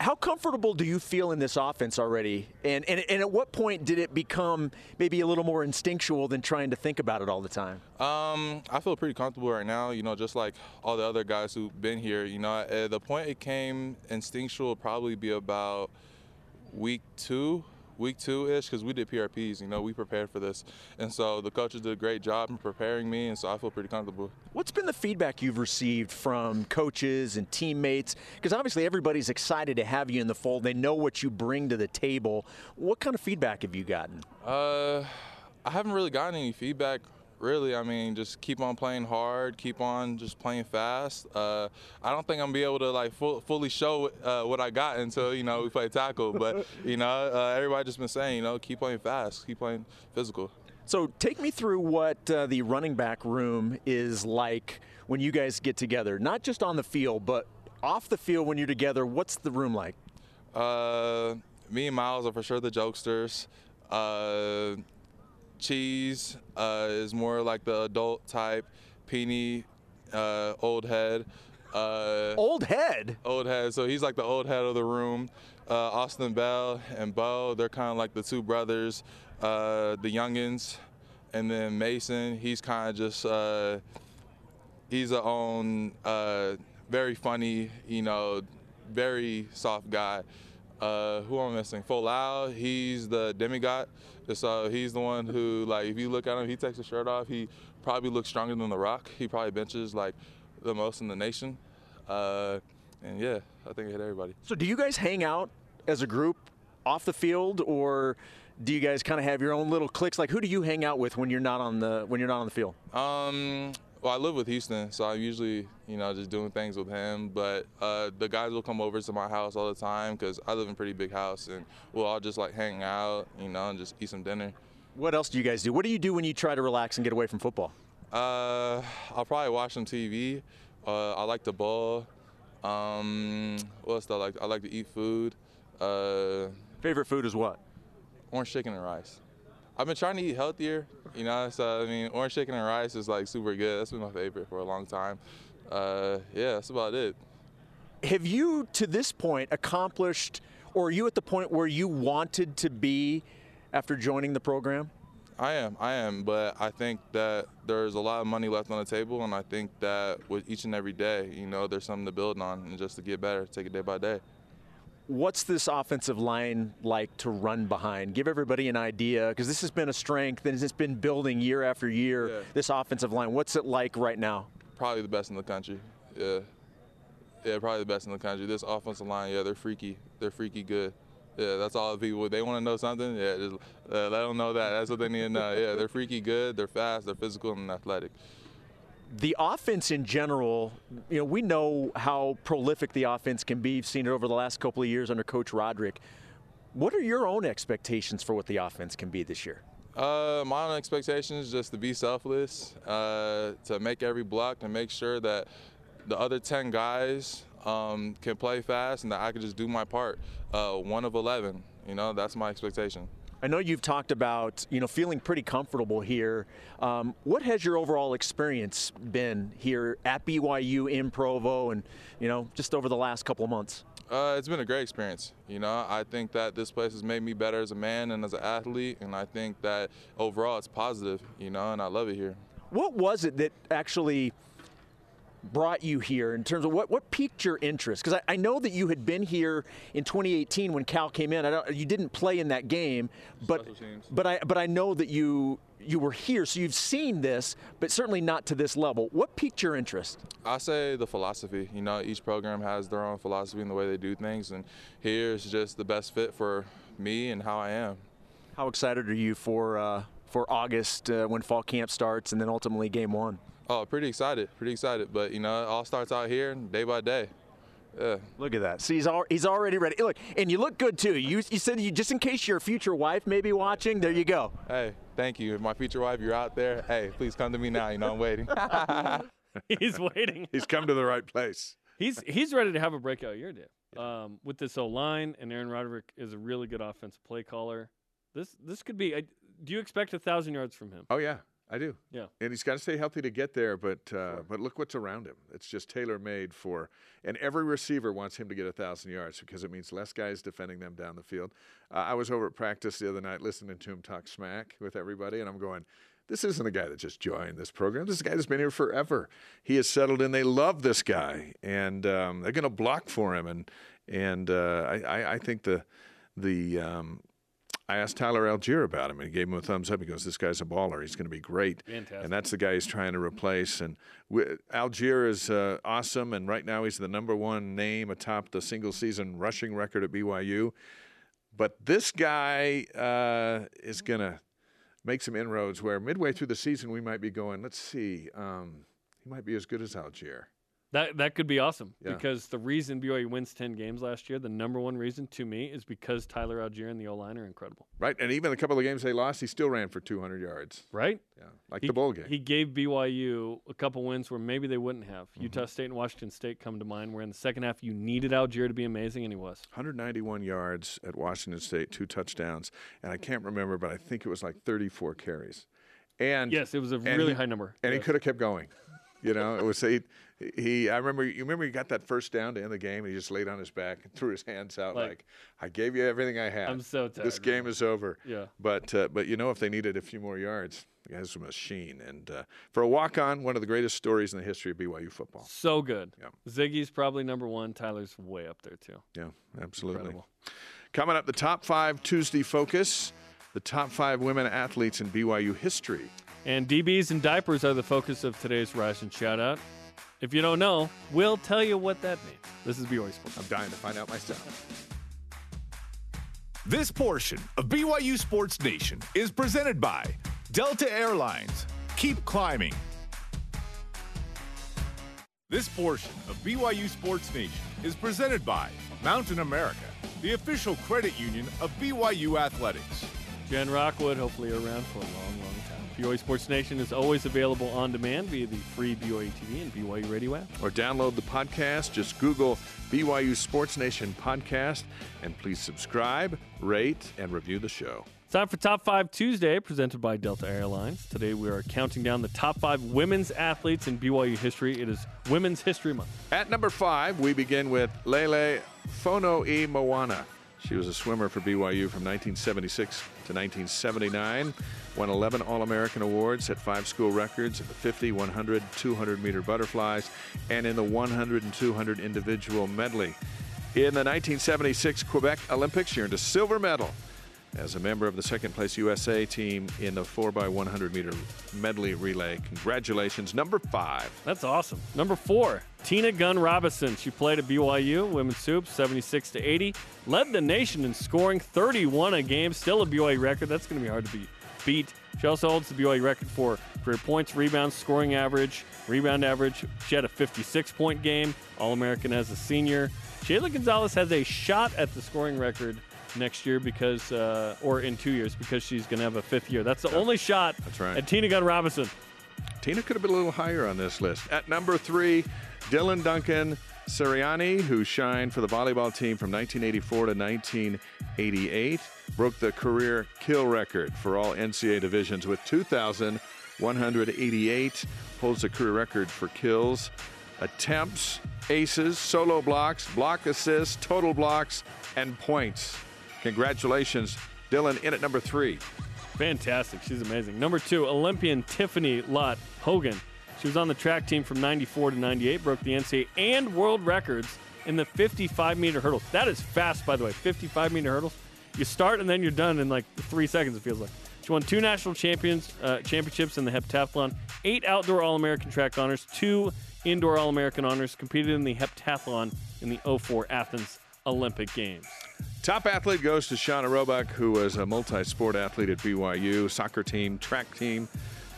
How comfortable do you feel in this offense already? And at what point did it become maybe a little more instinctual than trying to think about it all the time? I feel pretty comfortable right now, you know, just like all the other guys who've been here. You know, at the point it came instinctual would probably be about week two-ish, because we did PRPs. You know, we prepared for this. And so the coaches did a great job in preparing me, and so I feel pretty comfortable. What's been the feedback you've received from coaches and teammates? Because obviously everybody's excited to have you in the fold. They know what you bring to the table. What kind of feedback have you gotten? I haven't really gotten any feedback. Really, I mean, just keep on playing hard, keep on just playing fast. I don't think I'm going to be able to, like, fully show what I got until, you know, we play tackle. But, you know, everybody just been saying, you know, keep playing fast, keep playing physical. So take me through what the running back room is like when you guys get together, not just on the field, but off the field when you're together. What's the room like? Me and Miles are for sure the jokesters. Cheese is more like the adult type. Peony, old head. Old head? Old head. So he's like the old head of the room. Austin Bell and Bo, they're kind of like the two brothers, the youngins. And then Mason, he's kind of just, he's a own, very funny, you know, very soft guy. Who am I missing? Folau, he's the demigod. So he's the one who, like, if you look at him, he takes his shirt off. He probably looks stronger than The Rock. He probably benches, like, the most in the nation. And, yeah, I think it hit everybody. So do you guys hang out as a group off the field, or do you guys kind of have your own little cliques? Like, who do you hang out with when you're not on the field? Well, I live with Houston, so I'm usually, you know, just doing things with him. But the guys will come over to my house all the time because I live in a pretty big house, and we'll all just, like, hang out, you know, and just eat some dinner. What else do you guys do? What do you do when you try to relax and get away from football? I'll probably watch some TV. I like the ball. What else do I like? I like to eat food. Favorite food is what? Orange chicken and rice. I've been trying to eat healthier, you know, so I mean, orange chicken and rice is like super good. That's been my favorite for a long time. Yeah, that's about it. Have you, to this point, accomplished, or are you at the point where you wanted to be after joining the program? I am, but I think that there's a lot of money left on the table, and I think that with each and every day, you know, there's something to build on and just to get better, take it day by day. What's this offensive line like to run behind? Give everybody an idea, because this has been a strength and it's been building year after year, yeah. This offensive line. What's it like right now? Probably the best in the country, yeah. Yeah, probably the best in the country. This offensive line, yeah, they're freaky. They're freaky good. Yeah, that's all the people. They want to know something, yeah, just let them know that. That's what they need to know. Yeah, they're freaky good. They're fast. They're physical and athletic. The offense in general, you know, we know how prolific the offense can be. You've seen it over the last couple of years under Coach Roderick. What are your own expectations for what the offense can be this year? My own expectations is just to be selfless, to make every block and make sure that the other 10 guys can play fast and that I can just do my part. 1 of 11, you know, that's my expectation. I know you've talked about, you know, feeling pretty comfortable here. What has your overall experience been here at BYU in Provo and, you know, just over the last couple of months? It's been a great experience. You know, I think that this place has made me better as a man and as an athlete, and I think that overall it's positive, you know, and I love it here. What was it that actually brought you here in terms of what piqued your interest? Because I know that you had been here in 2018 when Cal came in. You didn't play in that game, but I know that you were here, so you've seen this, but certainly not to this level. What piqued your interest? I say the philosophy. You know, each program has their own philosophy and the way they do things, and here's just the best fit for me and how I am. How excited are you for August when fall camp starts and then ultimately game one? Oh, pretty excited. But, you know, it all starts out here day by day. Yeah. Look at that. See, he's already ready. Look, and you look good, too. You said you, just in case your future wife may be watching, there you go. Hey, thank you. If my future wife, you're out there, hey, please come to me now. You know, I'm waiting. He's waiting. He's come to the right place. He's ready to have a breakout year, Dave. With this O-line, and Aaron Roderick is a really good offensive play caller. This could be – do you expect 1,000 yards from him? Oh, yeah. I do. Yeah. And he's got to stay healthy to get there, but look what's around him. It's just tailor-made for – and every receiver wants him to get 1,000 yards because it means less guys defending them down the field. I was over at practice the other night listening to him talk smack with everybody, and I'm going, this isn't a guy that just joined this program. This is a guy that's been here forever. He has settled in. They love this guy, and they're going to block for him. And I think I asked Tyler Allgeier about him, and he gave him a thumbs up. He goes, this guy's a baller. He's going to be great. Fantastic. And that's the guy he's trying to replace. And Allgeier is awesome, and right now he's the #1 name atop the single-season rushing record at BYU. But this guy is going to make some inroads where midway through the season we might be going, let's see, he might be as good as Allgeier. That could be awesome, yeah. Because the reason BYU wins 10 games last year, the #1 reason to me is because Tyler Allgeier and the O-line are incredible. Right, and even a couple of games they lost, he still ran for 200 yards. Right? Yeah, like the bowl game. He gave BYU a couple wins where maybe they wouldn't have. Mm-hmm. Utah State and Washington State come to mind, where in the second half you needed Allgeier to be amazing, and he was. 191 yards at Washington State, 2 touchdowns, and I can't remember, but I think it was like 34 carries. And yes, it was a really high number. And yes. He could have kept going. You know, it was I remember. You remember he got that first down to end the game, and he just laid on his back and threw his hands out like I gave you everything I had. I'm so tired. This game is over. Yeah. But you know, if they needed a few more yards, the guy's a machine. And for a walk-on, one of the greatest stories in the history of BYU football. So good. Yeah. Ziggy's probably #1. Tyler's way up there too. Yeah, absolutely. Incredible. Coming up, the top 5 Tuesday focus. The top 5 women athletes in BYU history. And DBs and diapers are the focus of today's Rise and Shoutout. If you don't know, we'll tell you what that means. This is BYU Sports. I'm dying to find out myself. This portion of BYU Sports Nation is presented by Delta Airlines. Keep climbing. This portion of BYU Sports Nation is presented by Mountain America, the official credit union of BYU Athletics. Jen Rockwood, hopefully around for a long, long time. BYU Sports Nation is always available on demand via the free BYU TV and BYU Radio app. Or download the podcast. Just Google BYU Sports Nation podcast. And please subscribe, rate, and review the show. It's time for Top 5 Tuesday, presented by Delta Airlines. Today we are counting down the top 5 women's athletes in BYU history. It is Women's History Month. At number 5, we begin with Lele Fono'i Moana. She was a swimmer for BYU from 1976 to 1979, won 11 All-American awards, set 5 school records in the 50, 100, 200-meter butterflies, and in the 100 and 200 individual medley. In the 1976 Quebec Olympics, she earned a silver medal as a member of the second-place USA team in the 4x100-meter medley relay. Congratulations, number 5. That's awesome. Number 4, Tina Gunn Robinson. She played at BYU, women's hoops, 76-80. Led the nation in scoring 31 a game. Still a BYU record. That's going to be hard to beat. She also holds the BYU record for career points, rebounds, scoring average, rebound average. She had a 56-point game, All-American as a senior. Shayla Gonzalez has a shot at the scoring record next year because, or in 2 years, because she's going to have a 5th year. That's the only shot at Tina Gunn Robinson. Tina could have been a little higher on this list. At number 3, Dylan Duncan Sirianni, who shined for the volleyball team from 1984 to 1988, broke the career kill record for all NCAA divisions with 2,188, holds the career record for kills, attempts, aces, solo blocks, block assists, total blocks, and points. Congratulations, Dylan, in at number 3. Fantastic. She's amazing. Number 2, Olympian Tiffany Lott Hogan. She was on the track team from 94 to 98, broke the NCAA and world records in the 55-meter hurdles. That is fast, by the way, 55-meter hurdles. You start and then you're done in like 3 seconds, it feels like. She won 2 national championships in the heptathlon, 8 outdoor All-American track honors, 2 indoor All-American honors, competed in the heptathlon in the 04 Athens Olympic Games. Top athlete goes to Shauna Roebuck, who was a multi-sport athlete at BYU, soccer team, track team,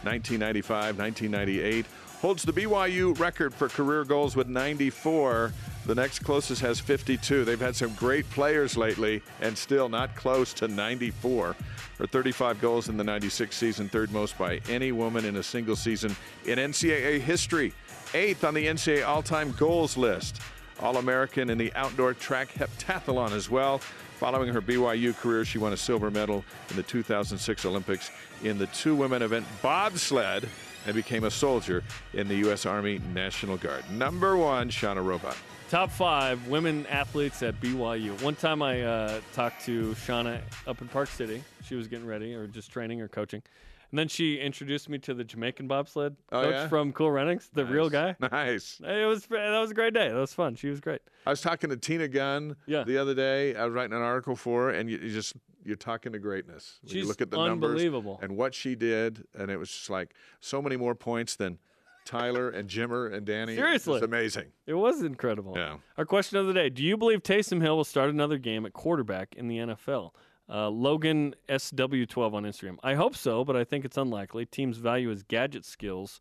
1995, 1998. Holds the BYU record for career goals with 94. The next closest has 52. They've had some great players lately and still not close to 94. Her 35 goals in the 96 season, 3rd most by any woman in a single season in NCAA history. 8th on the NCAA all-time goals list. All-American in the outdoor track heptathlon as well. Following her BYU career, she won a silver medal in the 2006 Olympics in the 2-women event bobsled and became a soldier in the U.S. Army National Guard. Number 1, Shauna Roebuck. Top 5 women athletes at BYU. One time I talked to Shauna up in Park City. She was getting ready or just training or coaching. And then she introduced me to the Jamaican bobsled coach from Cool Runnings, the real guy. Nice. That was a great day. That was fun. She was great. I was talking to Tina Gunn the other day. I was writing an article for her, and you're talking to greatness. When you look at the numbers and what she did, and it was just like so many more points than Tyler and Jimmer and Danny. Seriously. It's amazing. It was incredible. Yeah. Our question of the day, do you believe Taysom Hill will start another game at quarterback in the NFL? Logan SW12 on Instagram. I hope so, but I think it's unlikely. Teams value his gadget skills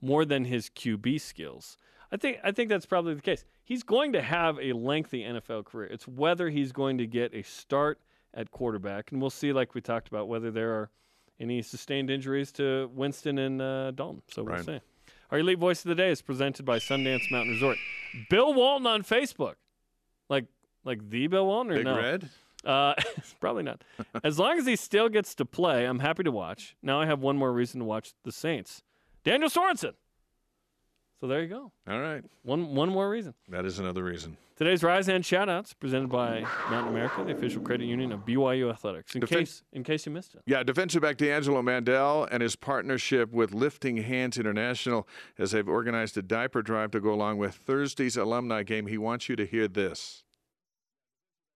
more than his QB skills. I think that's probably the case. He's going to have a lengthy NFL career. It's whether he's going to get a start at quarterback, and we'll see, like we talked about, whether there are any sustained injuries to Winston and Dalton. So we'll see. Our Elite Voice of the Day is presented by Sundance Mountain Resort. Bill Walton on Facebook. Like the Bill Walton or Big Red? Probably not. As long as he still gets to play, I'm happy to watch. Now I have one more reason to watch the Saints. Daniel Sorensen. So there you go. All right. One more reason. That is another reason. Today's Rise and Shoutouts presented by Mountain America, the official credit union of BYU Athletics. In case you missed it. Yeah, defensive back D'Angelo Mandel and his partnership with Lifting Hands International as they've organized a diaper drive to go along with Thursday's alumni game. He wants you to hear this.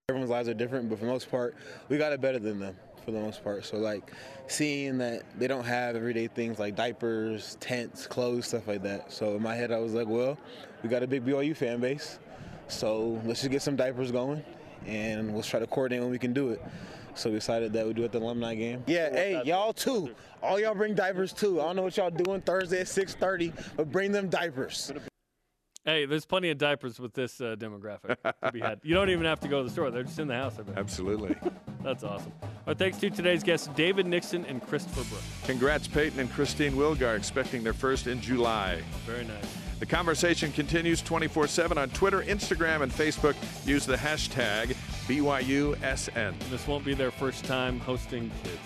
Everyone's lives are different, but for the most part, we got it better than them, for the most part. So, like, seeing that they don't have everyday things like diapers, tents, clothes, stuff like that. So, in my head, I was like, well, we got a big BYU fan base, so let's just get some diapers going, and let's try to coordinate when we can do it. So we decided that we do at the alumni game. Yeah, hey, y'all too. All y'all bring diapers too. I don't know what y'all doing Thursday at 6:30, but bring them diapers. Hey, there's plenty of diapers with this demographic to be had. You don't even have to go to the store. They're just in the house, I bet. Absolutely. That's awesome. Our thanks to today's guests, David Nixon and Christopher Brooks. Congrats, Peyton and Christine Wilgar, expecting their first in July. Very nice. The conversation continues 24/7 on Twitter, Instagram, and Facebook. Use the hashtag BYUSN. This won't be their first time hosting kids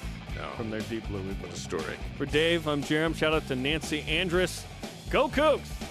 from their deep blue story. For Dave, I'm Jerem. Shout out to Nancy Andrus. Go Cougs!